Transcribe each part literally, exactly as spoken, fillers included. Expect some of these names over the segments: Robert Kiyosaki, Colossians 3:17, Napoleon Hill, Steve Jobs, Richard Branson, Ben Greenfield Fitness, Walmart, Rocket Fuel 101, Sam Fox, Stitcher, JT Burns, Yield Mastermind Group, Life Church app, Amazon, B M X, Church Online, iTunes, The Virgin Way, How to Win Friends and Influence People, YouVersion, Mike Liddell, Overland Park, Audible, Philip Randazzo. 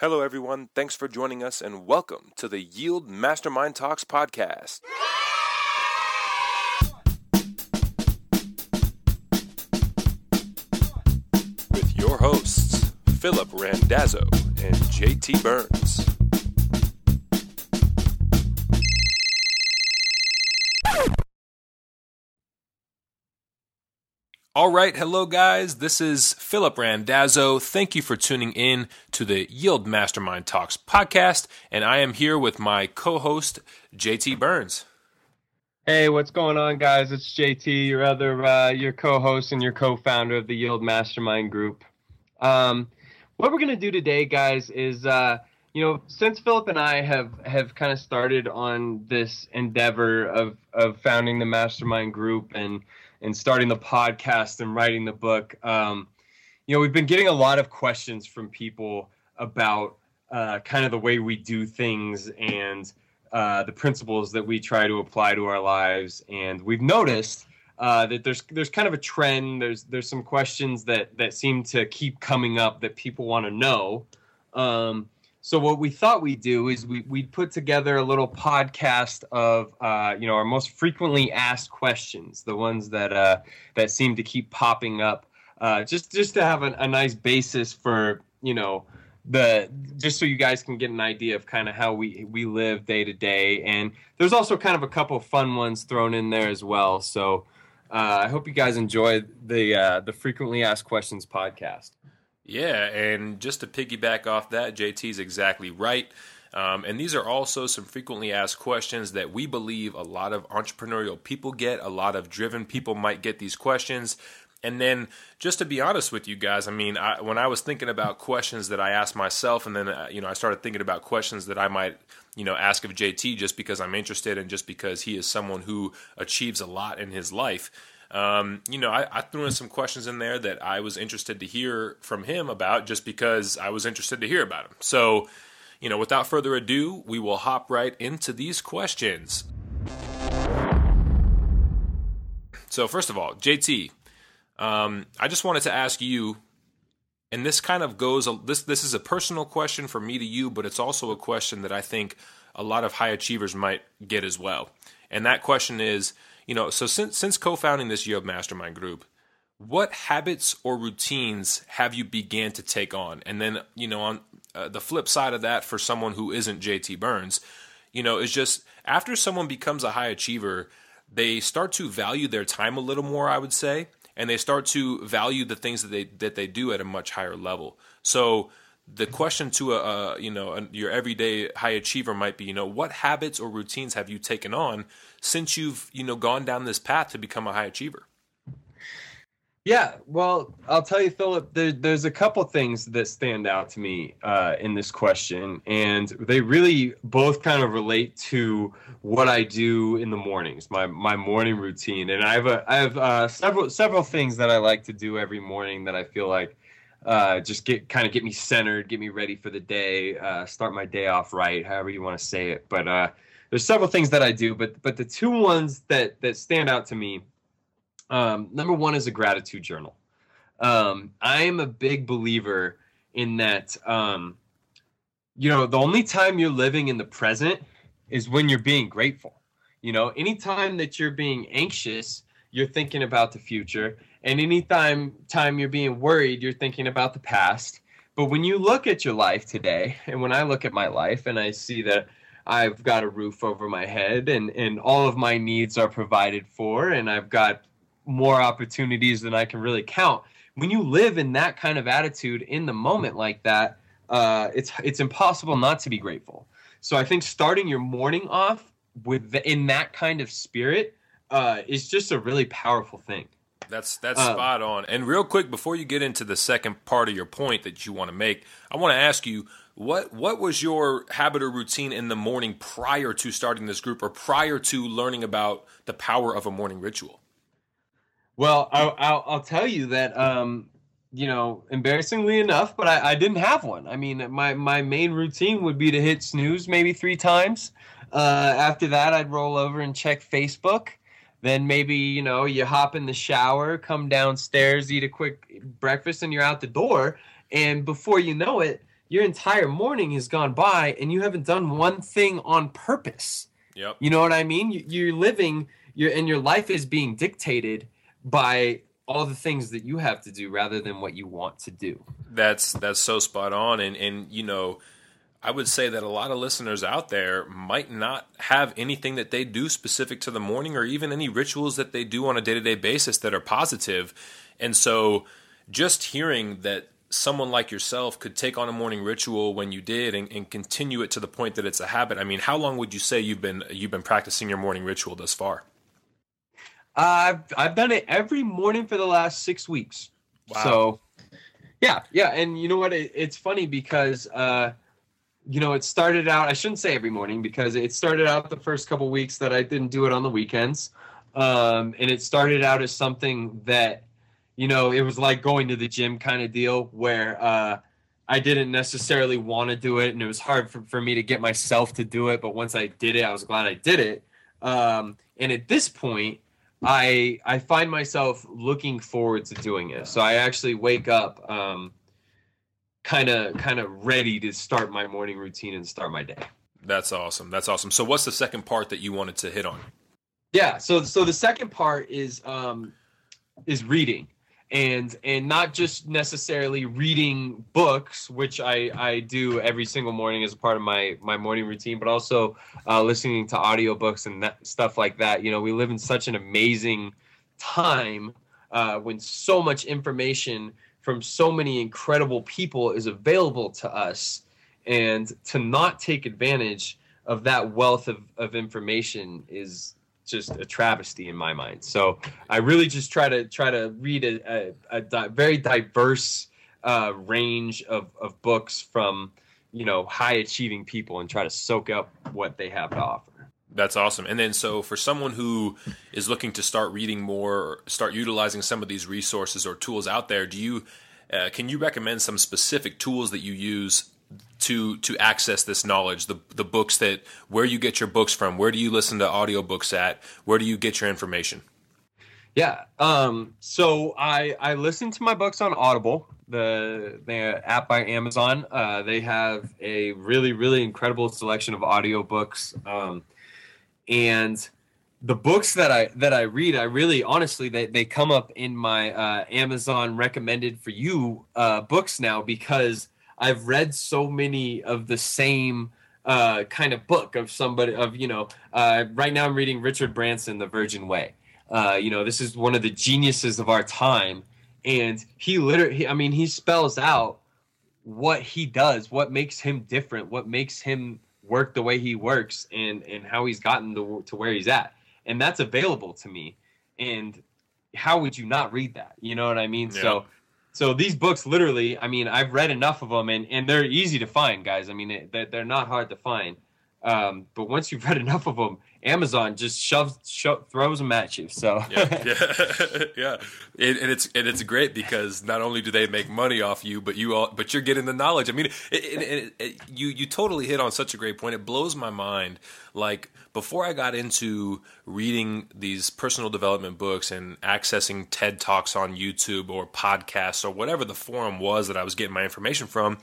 Hello, everyone. Thanks for joining us, and welcome to the Yield Mastermind Talks podcast. With your hosts, Philip Randazzo and J T Burns. All right. Hello, guys. This is Philip Randazzo. Thank you for tuning in to the Yield Mastermind Talks podcast. And I am here with my co-host, J T Burns. Hey, what's going on, guys? It's J T, your other, uh, your co-host and your co-founder of the Yield Mastermind Group. Um, what we're going to do today, guys, is, uh, you know, since Philip and I have, have kind of started on this endeavor of, of founding the Mastermind Group and and starting the podcast and writing the book, um, you know, we've been getting a lot of questions from people about uh, kind of the way we do things and uh, the principles that we try to apply to our lives. And we've noticed uh, that there's there's kind of a trend. There's there's some questions that that seem to keep coming up that people want to know. Um, so what we thought we'd do is we, we'd put together a little podcast of, uh, you know, our most frequently asked questions, the ones that uh, that seem to keep popping up, uh, just just to have an, a nice basis for, you know, the just so you guys can get an idea of kind of how we, we live day to day. And there's also kind of a couple of fun ones thrown in there as well. So uh, I hope you guys enjoy the uh, the frequently asked questions podcast. Yeah, and just to piggyback off that, J T's exactly right. Um, and these are also some frequently asked questions that we believe a lot of entrepreneurial people get, a lot of driven people might get these questions. And then just to be honest with you guys, I mean, I, when I was thinking about questions that I asked myself, and then, uh, you know, I started thinking about questions that I might, you know, ask of J T just because I'm interested and just because he is someone who achieves a lot in his life. Um, you know, I, I threw in some questions in there that I was interested to hear from him about just because I was interested to hear about him. So, you know, without further ado, we will hop right into these questions. So first of all, J T, um, I just wanted to ask you, and this kind of goes, this, this is a personal question from me to you, but it's also a question that I think a lot of high achievers might get as well. And that question is, you know, so since since co-founding this Yield Mastermind Group, what habits or routines have you began to take on? And then, you know, on uh, the flip side of that, for someone who isn't J T Burns, you know, it's just after someone becomes a high achiever, they start to value their time a little more, I would say, and they start to value the things that they that they do at a much higher level. So the question to a, a you know a, your everyday high achiever might be, you know, what habits or routines have you taken on since you've you know gone down this path to become a high achiever? Yeah, well, I'll tell you, Philip, there, there's a couple things that stand out to me uh, in this question, and they really both kind of relate to what I do in the mornings, my my morning routine. And I have a I have uh, several several things that I like to do every morning that I feel like. Uh, just get kind of get me centered, get me ready for the day, uh, start my day off right, however you want to say it. But uh, there's several things that I do, but but the two ones that that stand out to me, um, number one is a gratitude journal. Um, I am a big believer in that, um, you know, the only time you're living in the present is when you're being grateful. You know, anytime that you're being anxious, you're thinking about the future. And any time, time you're being worried, you're thinking about the past. But when you look at your life today, and when I look at my life and I see that I've got a roof over my head and, and all of my needs are provided for, and I've got more opportunities than I can really count. When you live in that kind of attitude in the moment like that, uh, it's it's impossible not to be grateful. So I think starting your morning off with the, in that kind of spirit uh, is just a really powerful thing. That's that's um, spot on. And real quick, before you get into the second part of your point that you want to make, I want to ask you, what what was your habit or routine in the morning prior to starting this group or prior to learning about the power of a morning ritual? Well, I'll, I'll, I'll tell you that, um, you know, embarrassingly enough, but I, I didn't have one. I mean, my, my main routine would be to hit snooze maybe three times. Uh, after that, I'd roll over and check Facebook. Then maybe, you know, you hop in the shower, come downstairs, eat a quick breakfast, and you're out the door. And before you know it, your entire morning has gone by and you haven't done one thing on purpose. Yep. You know what I mean? You, you're living your and your life is being dictated by all the things that you have to do rather than what you want to do. That's that's so spot on. And, and you know, I would say that a lot of listeners out there might not have anything that they do specific to the morning or even any rituals that they do on a day-to-day basis that are positive. And so just hearing that someone like yourself could take on a morning ritual when you did and, and continue it to the point that it's a habit. I mean, how long would you say you've been you've been practicing your morning ritual thus far? Uh, I've I've done it every morning for the last six weeks. Wow. So yeah, yeah. And you know what? It, it's funny because uh, you know, it started out, I shouldn't say every morning because it started out the first couple of weeks that I didn't do it on the weekends. Um, and it started out as something that, you know, it was like going to the gym kind of deal where uh, I didn't necessarily want to do it. And it was hard for, for me to get myself to do it. But once I did it, I was glad I did it. Um, and at this point, I I find myself looking forward to doing it. So I actually wake up um kind of kind of ready to start my morning routine and start my day. That's awesome. That's awesome. So what's the second part that you wanted to hit on? Yeah, so so the second part is um is reading. And and not just necessarily reading books, which I, I do every single morning as a part of my, my morning routine, but also uh, listening to audiobooks and that, stuff like that. You know, we live in such an amazing time uh, when so much information from so many incredible people is available to us, and to not take advantage of that wealth of, of information is just a travesty in my mind. So I really just try to try to read a, a, a di- very diverse uh, range of, of books from, you know, high achieving people and try to soak up what they have to offer. That's awesome. And then so for someone who is looking to start reading more, or start utilizing some of these resources or tools out there, do you uh, can you recommend some specific tools that you use to to access this knowledge, the the books that, where you get your books from, where do you listen to audiobooks at, where do you get your information? Yeah, um, so I I listen to my books on Audible, the the app by Amazon. Uh, they have a really, really incredible selection of audiobooks. Um, and the books that I that I read, I really, honestly, they, they come up in my uh, Amazon recommended for you uh, books now because I've read so many of the same uh, kind of book of somebody of, you know, uh, right now I'm reading Richard Branson, The Virgin Way. Uh, you know, this is one of the geniuses of our time. And he literally, I mean, he spells out what he does, what makes him different, what makes him work the way he works, and, and how he's gotten to, to where he's at. And that's available to me. And how would you not read that? You know what I mean? Yeah. So. So these books, literally, I mean, I've read enough of them, and, and they're easy to find, guys. I mean, they're, they're not hard to find. Um, but once you've read enough of them, Amazon just shoves, sho- throws them at you. So yeah, yeah, yeah. It, and it's and it's great because not only do they make money off you, but you all, but you're getting the knowledge. I mean, it, it, it, it, you you totally hit on such a great point. It blows my mind. Like before I got into reading these personal development books and accessing TED Talks on YouTube or podcasts or whatever the forum was that I was getting my information from,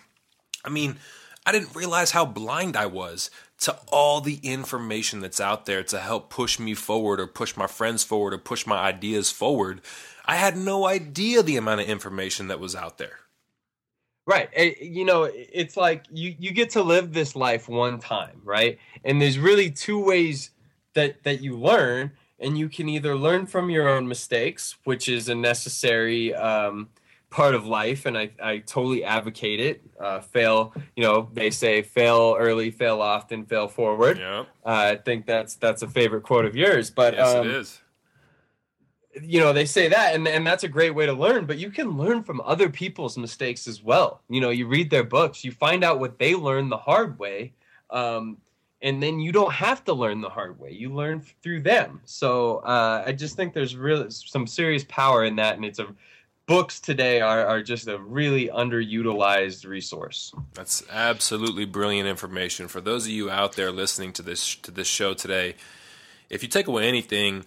I mean, I didn't realize how blind I was to all the information that's out there to help push me forward or push my friends forward or push my ideas forward. I had no idea the amount of information that was out there. Right. You know, it's like you, you get to live this life one time, right? And there's really two ways that, that you learn, and you can either learn from your own mistakes, which is a necessary um part of life, and I, I totally advocate it. Uh, fail, you know, they say fail early, fail often, fail forward. Yep. Uh, I think that's that's a favorite quote of yours. But yes, um, it is. You know, they say that, and, and that's a great way to learn, but you can learn from other people's mistakes as well. You know, you read their books, you find out what they learned the hard way, um, and then you don't have to learn the hard way. You learn through them. So uh, I just think there's really some serious power in that, and it's a Books today are, are just a really underutilized resource. That's absolutely brilliant information. For those of you out there listening to this to this show today, if you take away anything,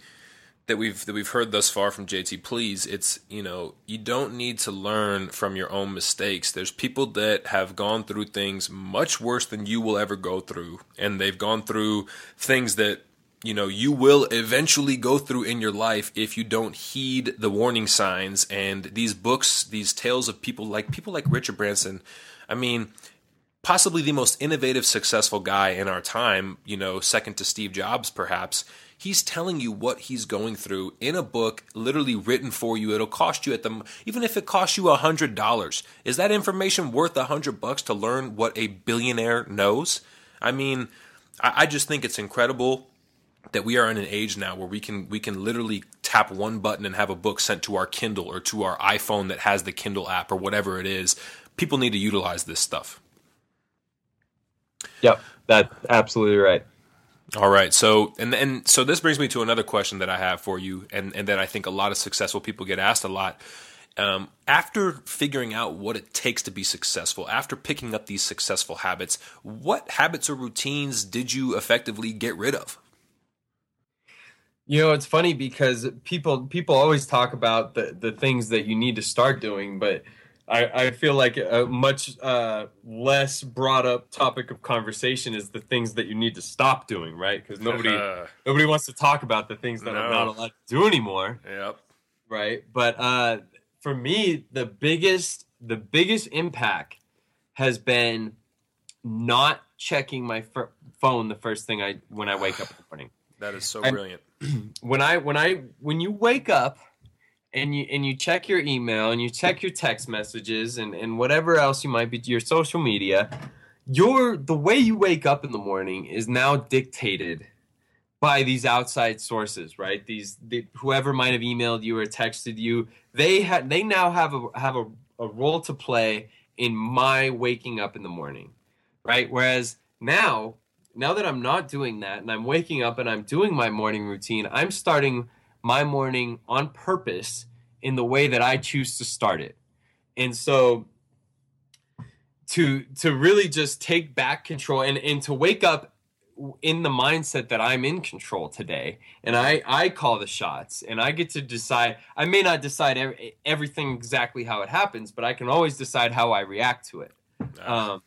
that we've that we've heard thus far from J T, please, it's, you know, you don't need to learn from your own mistakes. There's people that have gone through things much worse than you will ever go through, and they've gone through things that, you know, you will eventually go through in your life if you don't heed the warning signs. And these books, these tales of people like people like Richard Branson, I mean, possibly the most innovative, successful guy in our time, you know, second to Steve Jobs, perhaps. He's telling you what he's going through in a book, literally written for you. It'll cost you at the, even if it costs you one hundred dollars, is that information worth one hundred bucks to learn what a billionaire knows? I mean, I, I just think it's incredible that we are in an age now where we can we can literally tap one button and have a book sent to our Kindle or to our iPhone that has the Kindle app or whatever it is. People need to utilize this stuff. Yep, that's absolutely right. All right. So and and so this brings me to another question that I have for you, and, and that I think a lot of successful people get asked a lot. Um, after figuring out what it takes to be successful, after picking up these successful habits, what habits or routines did you effectively get rid of? You know, it's funny because people people always talk about the, the things that you need to start doing, but I, I feel like a much uh, less brought up topic of conversation is the things that you need to stop doing, right? Because nobody nobody wants to talk about the things that no. I'm not allowed to do anymore. Yep. Right. But uh, for me, the biggest the biggest impact has been not checking my f- phone the first thing I when I wake up in the morning. That is so I, brilliant. When I when I when you wake up. And you and you check your email and you check your text messages and, and whatever else you might be, your social media, your the way you wake up in the morning is now dictated by these outside sources, right? These the, whoever might have emailed you or texted you, they ha- they now have a have a, a role to play in my waking up in the morning, right? Whereas now now that I'm not doing that and I'm waking up and I'm doing my morning routine, I'm starting my morning on purpose in the way that I choose to start it. And so to to really just take back control and, and to wake up in the mindset that I'm in control today, and I, I call the shots, and I get to decide. I may not decide every, everything exactly how it happens, but I can always decide how I react to it. Nice. Um,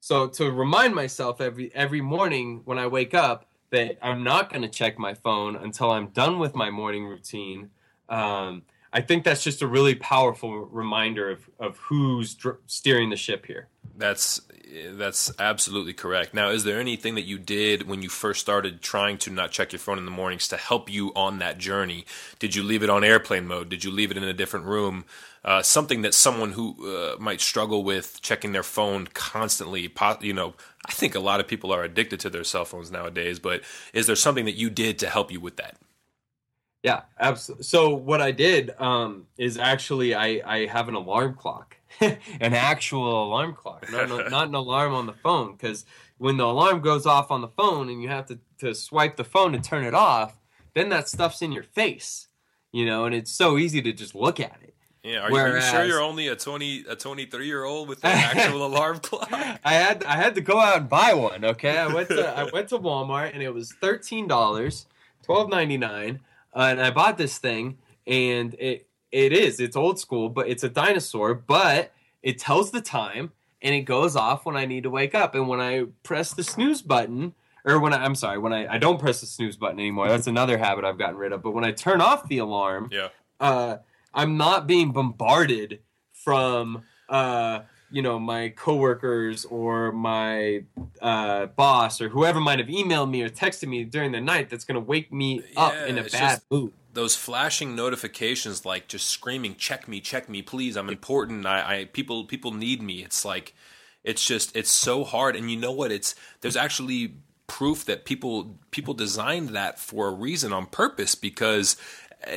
so to remind myself every every morning when I wake up, that I'm not going to check my phone until I'm done with my morning routine. Um, I think that's just a really powerful reminder of, of who's dr- steering the ship here. That's that's absolutely correct. Now, is there anything that you did when you first started trying to not check your phone in the mornings to help you on that journey? Did you leave it on airplane mode? Did you leave it in a different room? Uh, something that someone who uh, might struggle with checking their phone constantly, you know, I think a lot of people are addicted to their cell phones nowadays, but is there something that you did to help you with that? Yeah, absolutely. So what I did um, is actually I, I have an alarm clock, an actual alarm clock, not, no, not an alarm on the phone. Because when the alarm goes off on the phone and you have to, to swipe the phone to turn it off, then that stuff's in your face, you know, and it's so easy to just look at it. Yeah, are Whereas, you sure you're only a twenty a twenty three year old with an actual alarm clock? I had I had to go out and buy one. Okay, I went to I went to Walmart and it was thirteen dollars, twelve ninety nine, uh, and I bought this thing. And it it is it's old school, but it's a dinosaur. But it tells the time and it goes off when I need to wake up. And when I press the snooze button, or when I, I'm sorry, when I, I don't press the snooze button anymore. That's another habit I've gotten rid of. But when I turn off the alarm, yeah. Uh, I'm not being bombarded from, uh, you know, my coworkers or my uh, boss or whoever might have emailed me or texted me during the night that's going to wake me up yeah, in a bad mood. Those flashing notifications, like just screaming, "Check me, check me, please! I'm important. I, I people, people need me." It's like, it's just, it's so hard. And you know what? It's there's actually proof that people people designed that for a reason on purpose because.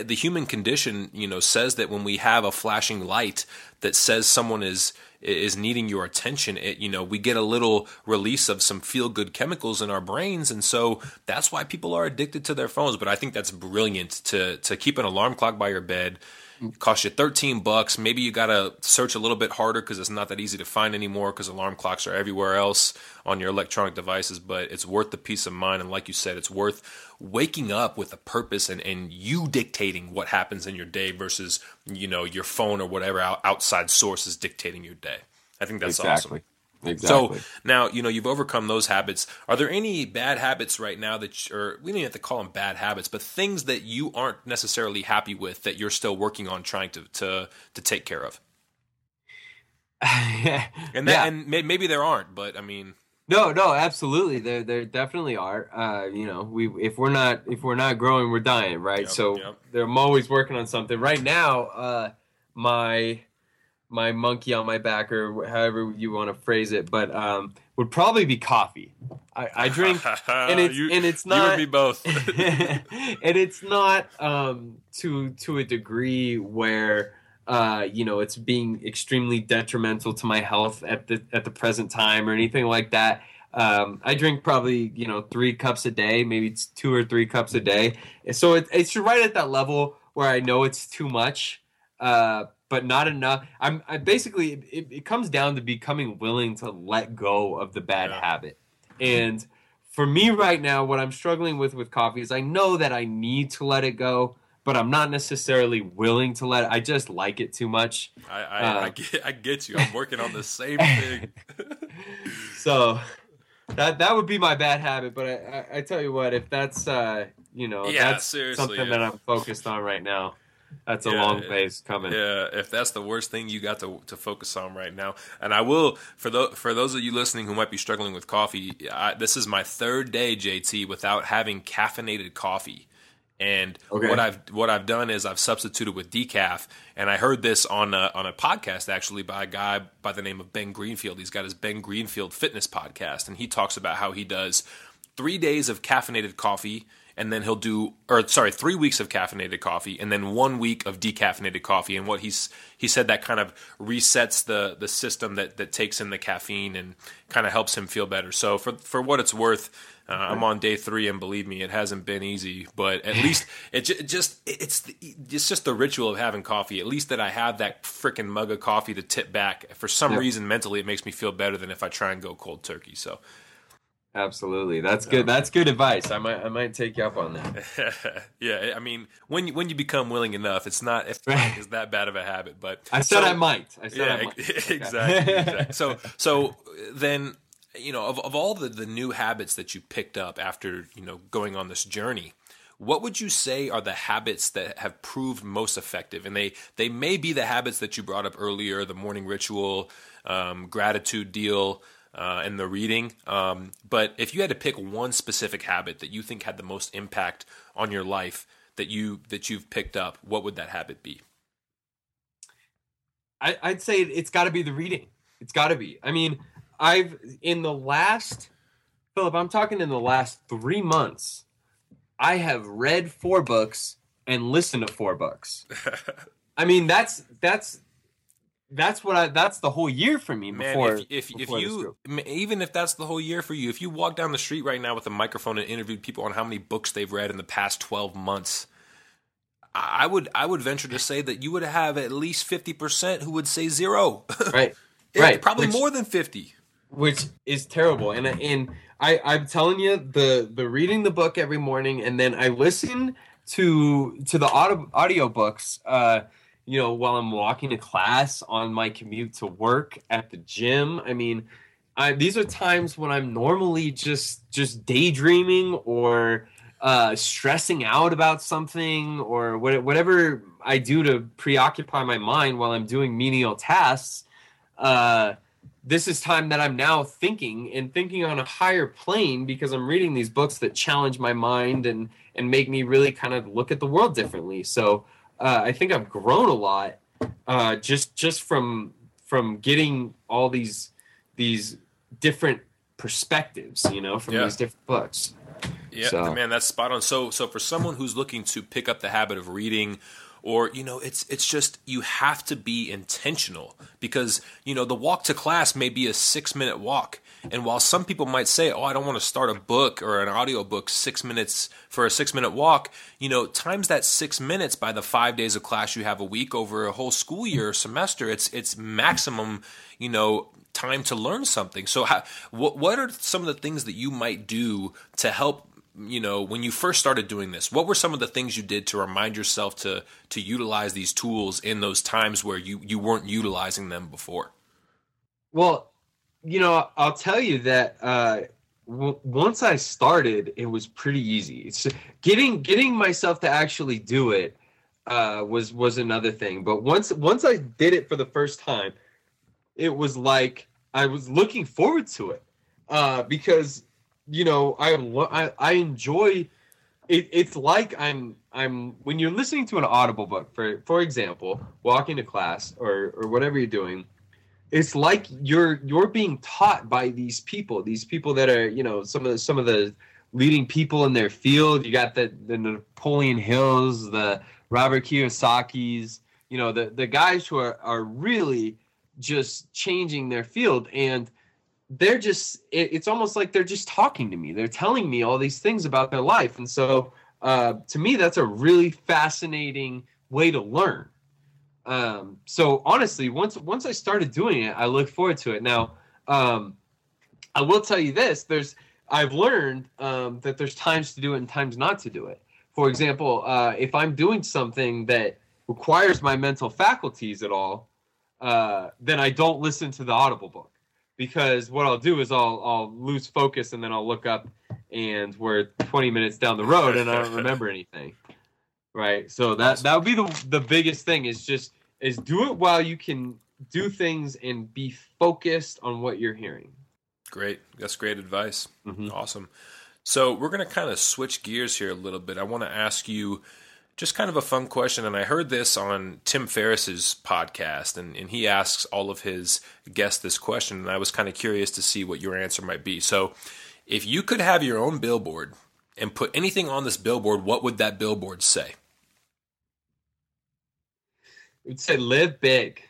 The human condition, you know, says that when we have a flashing light that says someone is is needing your attention, it, you know, we get a little release of some feel-good chemicals in our brains, and so that's why people are addicted to their phones. But I think that's brilliant to to keep an alarm clock by your bed. It costs you thirteen bucks. Maybe you got to search a little bit harder because it's not that easy to find anymore because alarm clocks are everywhere else on your electronic devices, but it's worth the peace of mind. And like you said, it's worth waking up with a purpose and, and you dictating what happens in your day versus, you know, your phone or whatever outside source is dictating your day. I think that's exactly. awesome. Exactly. So now, you know, you've overcome those habits. Are there any bad habits right now that, or we don't have to call them bad habits, but things that you aren't necessarily happy with that you're still working on trying to, to, to take care of? and, that, yeah. and maybe there aren't, but I mean. No, no, absolutely. There, there definitely are. Uh, you know, we, if we're not, if we're not growing, we're dying. Right. Yep, so yep. I'm always working on something right now. Uh, my, my monkey on my back, or however you want to phrase it, but um, would probably be coffee. I, I drink, and it's you, and it's not. You and me both. And it's not um, to to a degree where uh, you know, it's being extremely detrimental to my health at the at the present time or anything like that. Um, I drink probably you know three cups a day, maybe it's two or three cups a day. So it, it's right at that level where I know it's too much. Uh, but not enough. I'm I basically, it, it comes down to becoming willing to let go of the bad yeah. habit. And for me right now, what I'm struggling with with coffee is I know that I need to let it go, but I'm not necessarily willing to let it. I just like it too much. I I, uh, I, get, I get you. I'm working on the same thing. So that that would be my bad habit. But I, I, I tell you what, if that's, uh, you know, yeah, that's something yeah. that I'm focused on right now. That's a yeah, long phase coming. Yeah, if that's the worst thing you got to to focus on right now. And I will, for, the, for those of you listening who might be struggling with coffee, I, this is my third day, J T, without having caffeinated coffee. And okay. what I've what I've done is I've substituted with decaf. And I heard this on a, on a podcast, actually, by a guy by the name of Ben Greenfield. He's got his Ben Greenfield Fitness podcast. And he talks about how he does three days of caffeinated coffee, and then he'll do, or sorry, three weeks of caffeinated coffee, and then one week of decaffeinated coffee. And what he's he said that kind of resets the the system that that takes in the caffeine and kind of helps him feel better. So for for what it's worth, uh, I'm on day three, and believe me, it hasn't been easy. But at least it, j- it just it's the, it's just the ritual of having coffee. At least that I have that freaking mug of coffee to tip back. For some yep. reason, mentally, it makes me feel better than if I try and go cold turkey. So. Absolutely. That's good. That's good advice. I might I might take you up on that. Yeah, I mean, when you, when you become willing enough, it's not it's not it's that bad of a habit, but I said so, I might. I said yeah, I might. Exactly. Okay. exactly. So so then, you know, of of all the, the new habits that you picked up after, you know, going on this journey, what would you say are the habits that have proved most effective? And they, they may be the habits that you brought up earlier, the morning ritual, um, gratitude deal, Uh, and the reading, um, but if you had to pick one specific habit that you think had the most impact on your life that you that you've picked up, what would that habit be? I, I'd say it's got to be the reading. It's got to be. I mean, I've in the last Philip, I'm talking in the last three months, I have read four books and listened to four books. I mean, that's that's. That's what I. That's the whole year for me. Before, Man, if, if, before if you, even if that's the whole year for you, if you walk down the street right now with a microphone and interviewed people on how many books they've read in the past twelve months, I would, I would venture to say that you would have at least fifty percent who would say zero. Right, right. Probably which, more than fifty, which is terrible. And and I, I'm telling you, the the reading the book every morning, and then I listen to to the audio audiobooks. Uh, You know, while I'm walking to class, on my commute to work, at the gym. I mean, I, these are times when I'm normally just just daydreaming or uh, stressing out about something or what, whatever I do to preoccupy my mind while I'm doing menial tasks. Uh, this is time that I'm now thinking and thinking on a higher plane because I'm reading these books that challenge my mind and, and make me really kind of look at the world differently. So. Uh, I think I've grown a lot, uh, just just from from getting all these these different perspectives, you know, from yeah. these different books. Yeah, so. Man, that's spot on. So, so for someone who's looking to pick up the habit of reading, or you know, it's it's just you have to be intentional because you know the walk to class may be a six minute walk. And while some people might say, oh, I don't want to start a book or an audiobook six minutes for a six minute walk, you know, times that six minutes by the five days of class you have a week over a whole school year or semester, it's it's maximum, you know, time to learn something. So how, what what are some of the things that you might do to help, you know, when you first started doing this? What were some of the things you did to remind yourself to to utilize these tools in those times where you, you weren't utilizing them before? Well, you know, I'll tell you that uh, w- once I started, it was pretty easy. It's getting getting myself to actually do it uh, was was another thing. But once once I did it for the first time, it was like I was looking forward to it uh, because, you know, I, I, I enjoy it. It's like I'm I'm when you're listening to an Audible book, for for example, walking to class or, or whatever you're doing. It's like you're you're being taught by these people, these people that are, you know, some of the, some of the leading people in their field. You got the, the Napoleon Hills, the Robert Kiyosakis, you know, the, the guys who are, are really just changing their field. And they're just, it, it's almost like they're just talking to me. They're telling me all these things about their life. And so uh, to me, that's a really fascinating way to learn. Um, so honestly, once, once I started doing it, I look forward to it. Now, um, I will tell you this, there's, I've learned, um, that there's times to do it and times not to do it. For example, uh, if I'm doing something that requires my mental faculties at all, uh, then I don't listen to the Audible book, because what I'll do is I'll, I'll lose focus and then I'll look up and we're twenty minutes down the road and I don't remember anything. Right. So that that would be the the biggest thing is just is do it while you can do things and be focused on what you're hearing. Great. That's great advice. Mm-hmm. Awesome. So we're going to kind of switch gears here a little bit. I want to ask you just kind of a fun question. And I heard this on Tim Ferriss's podcast, and, and he asks all of his guests this question. And I was kind of curious to see what your answer might be. So if you could have your own billboard and put anything on this billboard, what would that billboard say? It said, "Live big,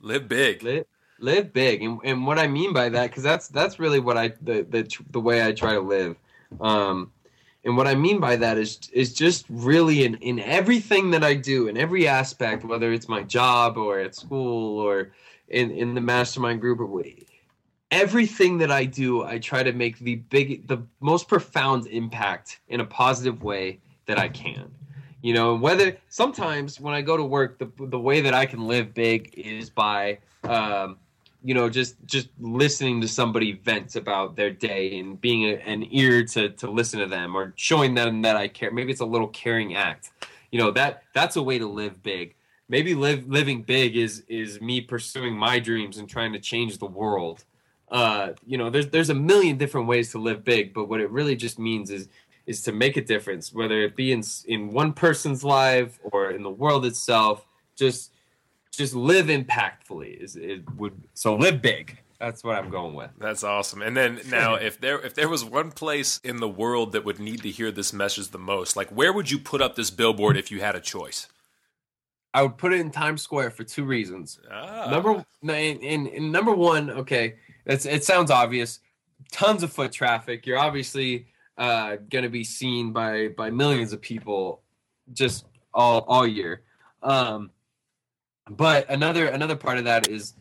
live big, live, live big," and and what I mean by that, because that's that's really what I the, the the way I try to live, um, and what I mean by that is is just really in, in everything that I do, in every aspect, whether it's my job or at school or in in the mastermind group or we, everything that I do, I try to make the big the most profound impact in a positive way that I can. You know, whether sometimes when I go to work, the the way that I can live big is by, um, you know, just just listening to somebody vent about their day and being a, an ear to to listen to them, or showing them that I care. Maybe it's a little caring act. You know, that that's a way to live big. Maybe live living big is is me pursuing my dreams and trying to change the world. Uh, you know, there's there's a million different ways to live big, but what it really just means is. is to make a difference, whether it be in in one person's life or in the world itself. Just just live impactfully. Is it would so live big. That's what I'm going with. That's awesome. And then now, if there if there was one place in the world that would need to hear this message the most, like where would you put up this billboard if you had a choice? I would put it in Times Square for two reasons. Ah. Number in, in, in number one, okay, that's it sounds obvious. Tons of foot traffic. You're obviously Uh, going to be seen by by millions of people just all all year. Um, but another another part of that is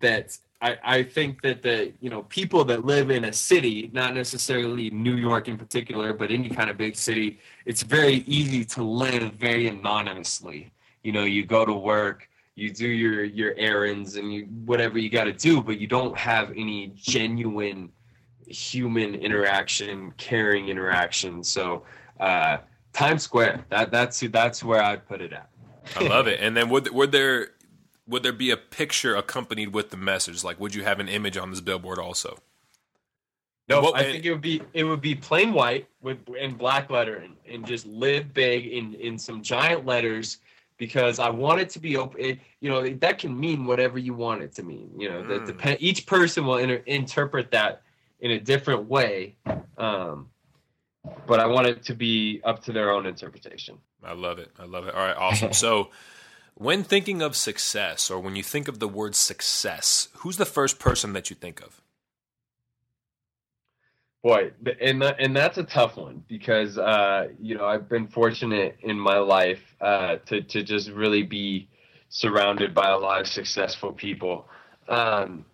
that I, I think that the you know people that live in a city, not necessarily New York in particular, but any kind of big city, it's very easy to live very anonymously. You know, you go to work, you do your your errands and you whatever you got to do, but you don't have any genuine human interaction, caring interaction. So uh, Times Square, that that's that's where I'd put it at. I love it. And then would would there would there be a picture accompanied with the message? Like, would you have an image on this billboard also? No, what, I think it would be it would be plain white with and black lettering, and just live big in in some giant letters, because I want it to be open. It, you know, that can mean whatever you want it to mean. You know, mm. that dep- each person will inter- interpret that in a different way, um, but I want it to be up to their own interpretation. I love it. I love it. All right, awesome. So when thinking of success, or when you think of the word success, who's the first person that you think of? Boy, and and that's a tough one because, uh, you know, I've been fortunate in my life uh, to, to just really be surrounded by a lot of successful people. Um,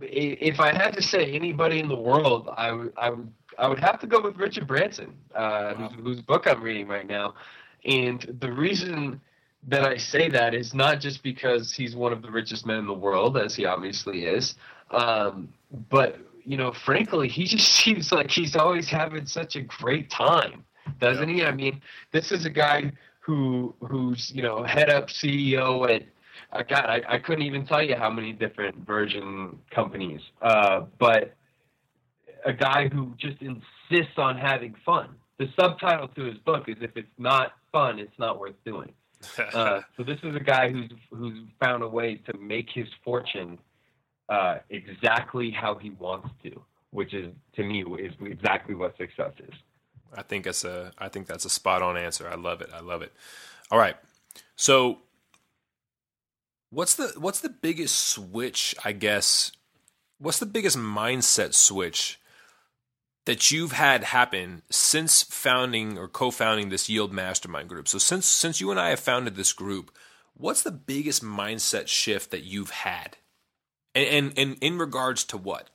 if I had to say anybody in the world, I, w- I, w- I would have to go with Richard Branson, uh, wow. whose, whose book I'm reading right now. And the reason that I say that is not just because he's one of the richest men in the world, as he obviously is, um, but you know, frankly, he just seems like he's always having such a great time, doesn't yeah. he? I mean, this is a guy who who's, you know, head up C E O at, uh, God, I, I couldn't even tell you how many different Virgin companies, uh, but a guy who just insists on having fun. The subtitle to his book is, if it's not fun, it's not worth doing. Uh, so this is a guy who's who's found a way to make his fortune Uh, exactly how he wants to, which is, to me, is exactly what success is. I think that's a, I think that's a spot on answer. I love it. I love it. All right. So what's the, what's the biggest switch, I guess, what's the biggest mindset switch that you've had happen since founding or co-founding this Yield Mastermind group? So since, since you and I have founded this group, what's the biggest mindset shift that you've had? And, and and in regards to what?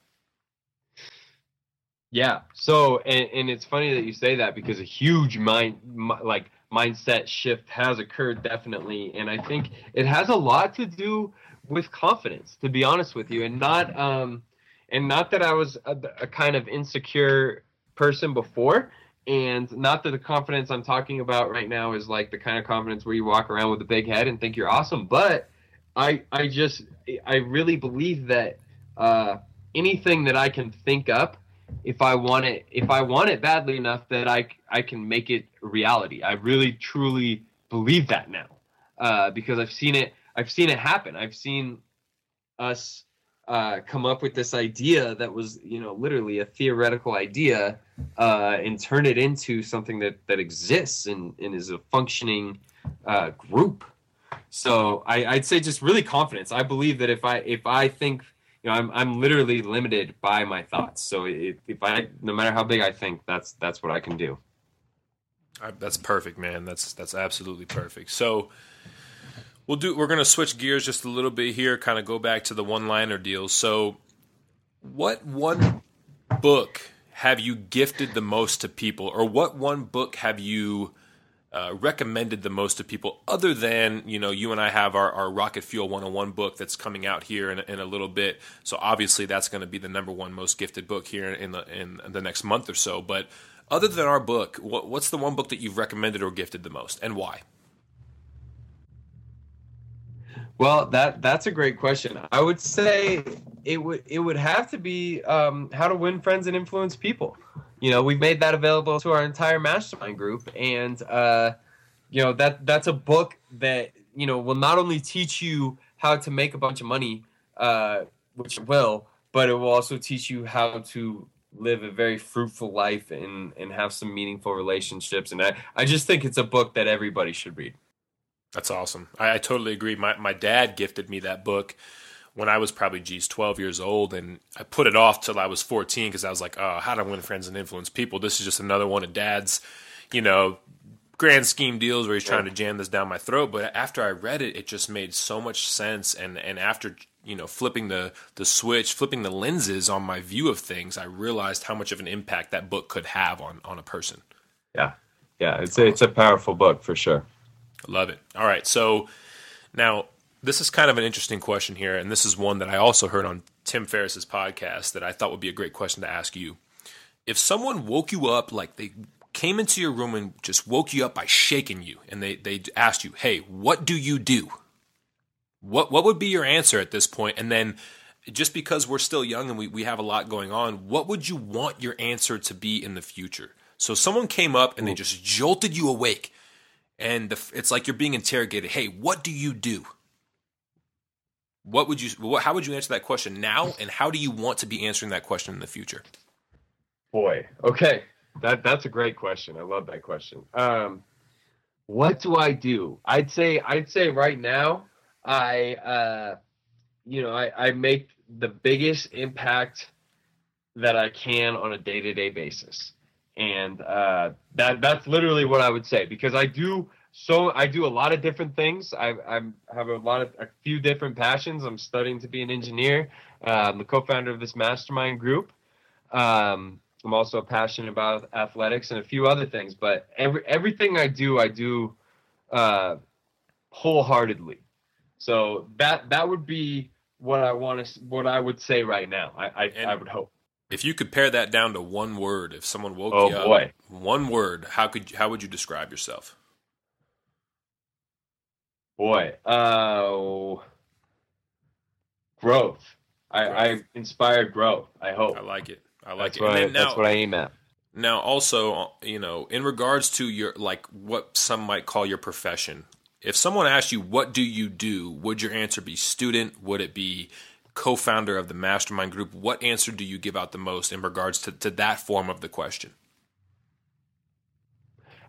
Yeah. So, and, and it's funny that you say that because a huge mind like mindset shift has occurred, definitely, and I think it has a lot to do with confidence, to be honest with you, and not um, and not that I was a, a kind of insecure person before, and not that the confidence I'm talking about right now is like the kind of confidence where you walk around with a big head and think you're awesome, but I I just I really believe that uh, anything that I can think up, if I want it, if I want it badly enough, that I I can make it a reality. I really truly believe that now uh, because I've seen it. I've seen it happen. I've seen us uh, come up with this idea that was, you know, literally a theoretical idea uh, and turn it into something that that exists and, and is a functioning uh, group. So I, I'd say just really confidence. I believe that if I if I think, you know, I'm I'm literally limited by my thoughts. So if, if I, no matter how big I think, that's that's what I can do. I, that's perfect, man. That's that's absolutely perfect. So we'll do. We're gonna switch gears just a little bit here. Kind of go back to the one-liner deal. So what one book have you gifted the most to people, or what one book have you Uh, recommended the most to people, other than, you know, you and I have our, our Rocket Fuel one oh one book that's coming out here in, in a little bit. So obviously that's going to be the number one most gifted book here in the in the next month or so. But other than our book, what, what's the one book that you've recommended or gifted the most, and why? Well, that that's a great question. I would say it would it would have to be um, How to Win Friends and Influence People. You know, we've made that available to our entire mastermind group. And, uh, you know, that that's a book that, you know, will not only teach you how to make a bunch of money, uh, which it will, but it will also teach you how to live a very fruitful life and, and have some meaningful relationships. And I, I just think it's a book that everybody should read. That's awesome. I, I totally agree. My, my dad gifted me that book when I was probably, geez, twelve years old, and I put it off till I was fourteen because I was like, oh, How to Win Friends and Influence People. This is just another one of Dad's, you know, grand scheme deals where he's trying to jam this down my throat. But after I read it, it just made so much sense. And, and after, you know, flipping the, the switch, flipping the lenses on my view of things, I realized how much of an impact that book could have on, on a person. Yeah. Yeah. It's a, it's a powerful book for sure. I love it. All right. So now, this is kind of an interesting question here, and this is one that I also heard on Tim Ferriss's podcast that I thought would be a great question to ask you. If someone woke you up, like they came into your room and just woke you up by shaking you, and they, they asked you, hey, what do you do? What what would be your answer at this point? And then just because we're still young and we, we have a lot going on, what would you want your answer to be in the future? So someone came up and they just jolted you awake, and the, it's like you're being interrogated. Hey, what do you do? What would you? What, how would you answer that question now, and how do you want to be answering that question in the future? Boy, okay, that that's a great question. I love that question. Um, what do I do? I'd say I'd say right now, I uh, you know, I, I make the biggest impact that I can on a day-to-day basis. And uh, that that's literally what I would say, because I do so I do a lot of different things. I I'm, have a lot of a few different passions. I'm studying to be an engineer. Uh, I'm the co-founder of this mastermind group. Um, I'm also passionate about athletics and a few other things. But every everything I do, I do uh, wholeheartedly. So that that would be what I want to what I would say right now. I I, I would hope. If you could pare that down to one word, if someone woke oh, you up, boy. one word, how could you, how would you describe yourself? Boy, uh, growth. I, growth. I inspired growth. I hope. I like it. I like that's it. What I, now, that's what I aim at. Now, also, you know, in regards to your like what some might call your profession, if someone asked you, "What do you do?" would your answer be student? Would it be co-founder of the mastermind group? What answer do you give out the most in regards to, to that form of the question?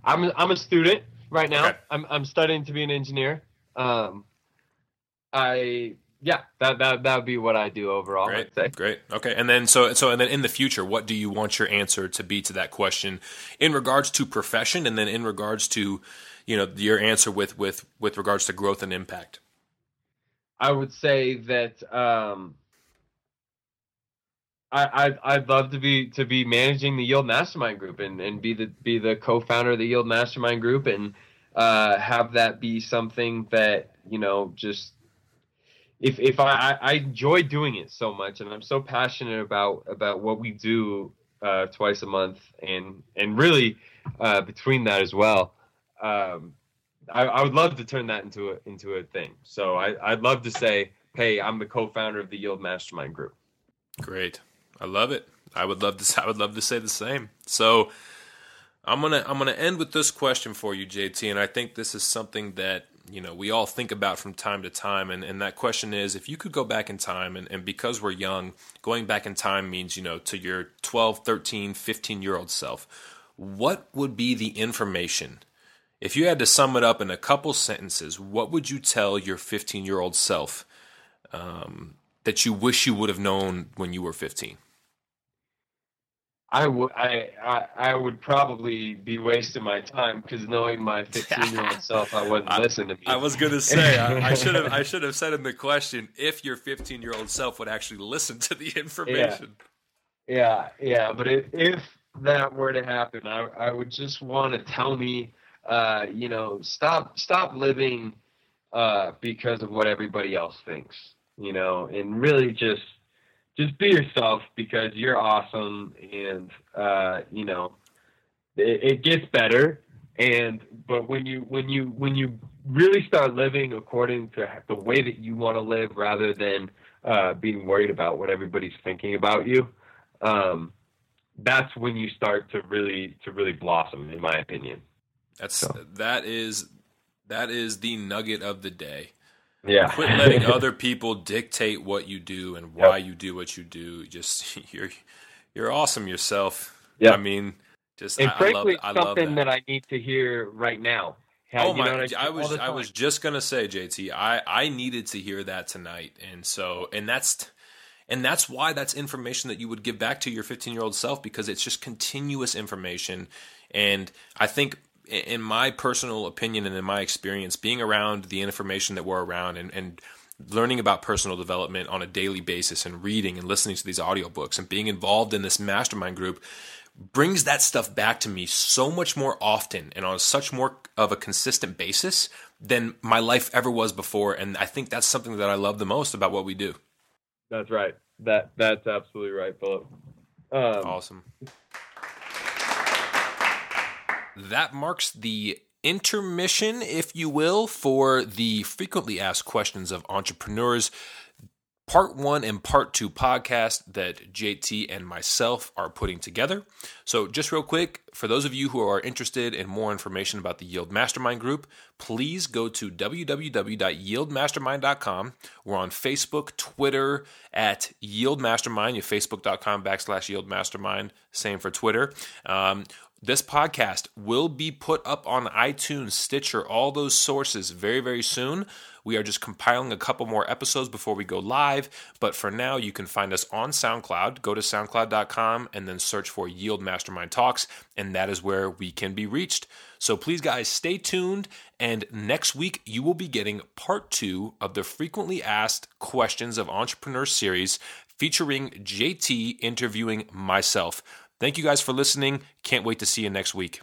I'm I'm a student right now. Okay. I'm I'm studying to be an engineer. Um, I yeah that that that would be what I do overall. Great, I'd say. Great. Okay, and then so so and then in the future, what do you want your answer to be to that question in regards to profession, and then in regards to you know your answer with with with regards to growth and impact? I would say that um, I, I I'd love to be to be managing the Yield Mastermind Group and, and be the be the co-founder of the Yield Mastermind Group and uh, have that be something that you know just if if I, I enjoy doing it so much, and I'm so passionate about about what we do uh, twice a month and and really uh, between that as well. Um, I, I would love to turn that into a, into a thing. So I, I'd love to say, hey, I'm the co-founder of the Yield Mastermind Group. Great. I love it. I would love to, I would love to say the same. So I'm going to, I'm going to end with this question for you, J T. And I think this is something that, you know, we all think about from time to time. And, and that question is, if you could go back in time, and, and because we're young, going back in time means, you know, to your twelve, thirteen, fifteen year old self, what would be the information? If you had to sum it up in a couple sentences, what would you tell your fifteen-year-old self um, that you wish you would have known when you were fifteen? I would, I, I, I would probably be wasting my time because knowing my fifteen-year-old self, I wouldn't I, listen to me. I was gonna say I, I should have I should have said in the question if your fifteen-year-old self would actually listen to the information. Yeah, yeah, yeah. But if, if that were to happen, I, I would just want to tell me. Uh, you know, stop, stop living uh, because of what everybody else thinks, you know, and really just, just be yourself because you're awesome. And, uh, you know, it, it gets better. And, but when you, when you, when you really start living according to the way that you want to live rather than uh, being worried about what everybody's thinking about you, um, that's when you start to really, to really blossom, in my opinion. That's so. that is that is the nugget of the day. Yeah. Quit letting other people dictate what you do and why yep. you do what you do. Just you're you're awesome yourself. Yeah. I mean, just and I, frankly, I love, I something love that. that I need to hear right now. How, oh you my! Know I, I was I was just gonna say, J T, I, I needed to hear that tonight, and so and that's and that's why that's information that you would give back to your fifteen-year-old self because it's just continuous information, and I think. In my personal opinion and in my experience, being around the information that we're around and, and learning about personal development on a daily basis and reading and listening to these audiobooks and being involved in this mastermind group brings that stuff back to me so much more often and on such more of a consistent basis than my life ever was before. And I think that's something that I love the most about what we do. That's right. That That's absolutely right, Philip. Um, awesome. That marks the intermission, if you will, for the Frequently Asked Questions of Entrepreneurs, part one and part two podcast that J T and myself are putting together. So just real quick, for those of you who are interested in more information about the Yield Mastermind Group, please go to w w w dot yield mastermind dot com. We're on Facebook, Twitter, at Yield Mastermind, facebook dot com backslash Yield Mastermind, same for Twitter. Um, This podcast will be put up on iTunes, Stitcher, all those sources very, very soon. We are just compiling a couple more episodes before we go live, but for now, you can find us on SoundCloud. Go to soundcloud dot com and then search for Yield Mastermind Talks, and that is where we can be reached. So please, guys, stay tuned, and next week, you will be getting part two of the Frequently Asked Questions of Entrepreneurs series featuring J T interviewing myself. Thank you guys for listening. Can't wait to see you next week.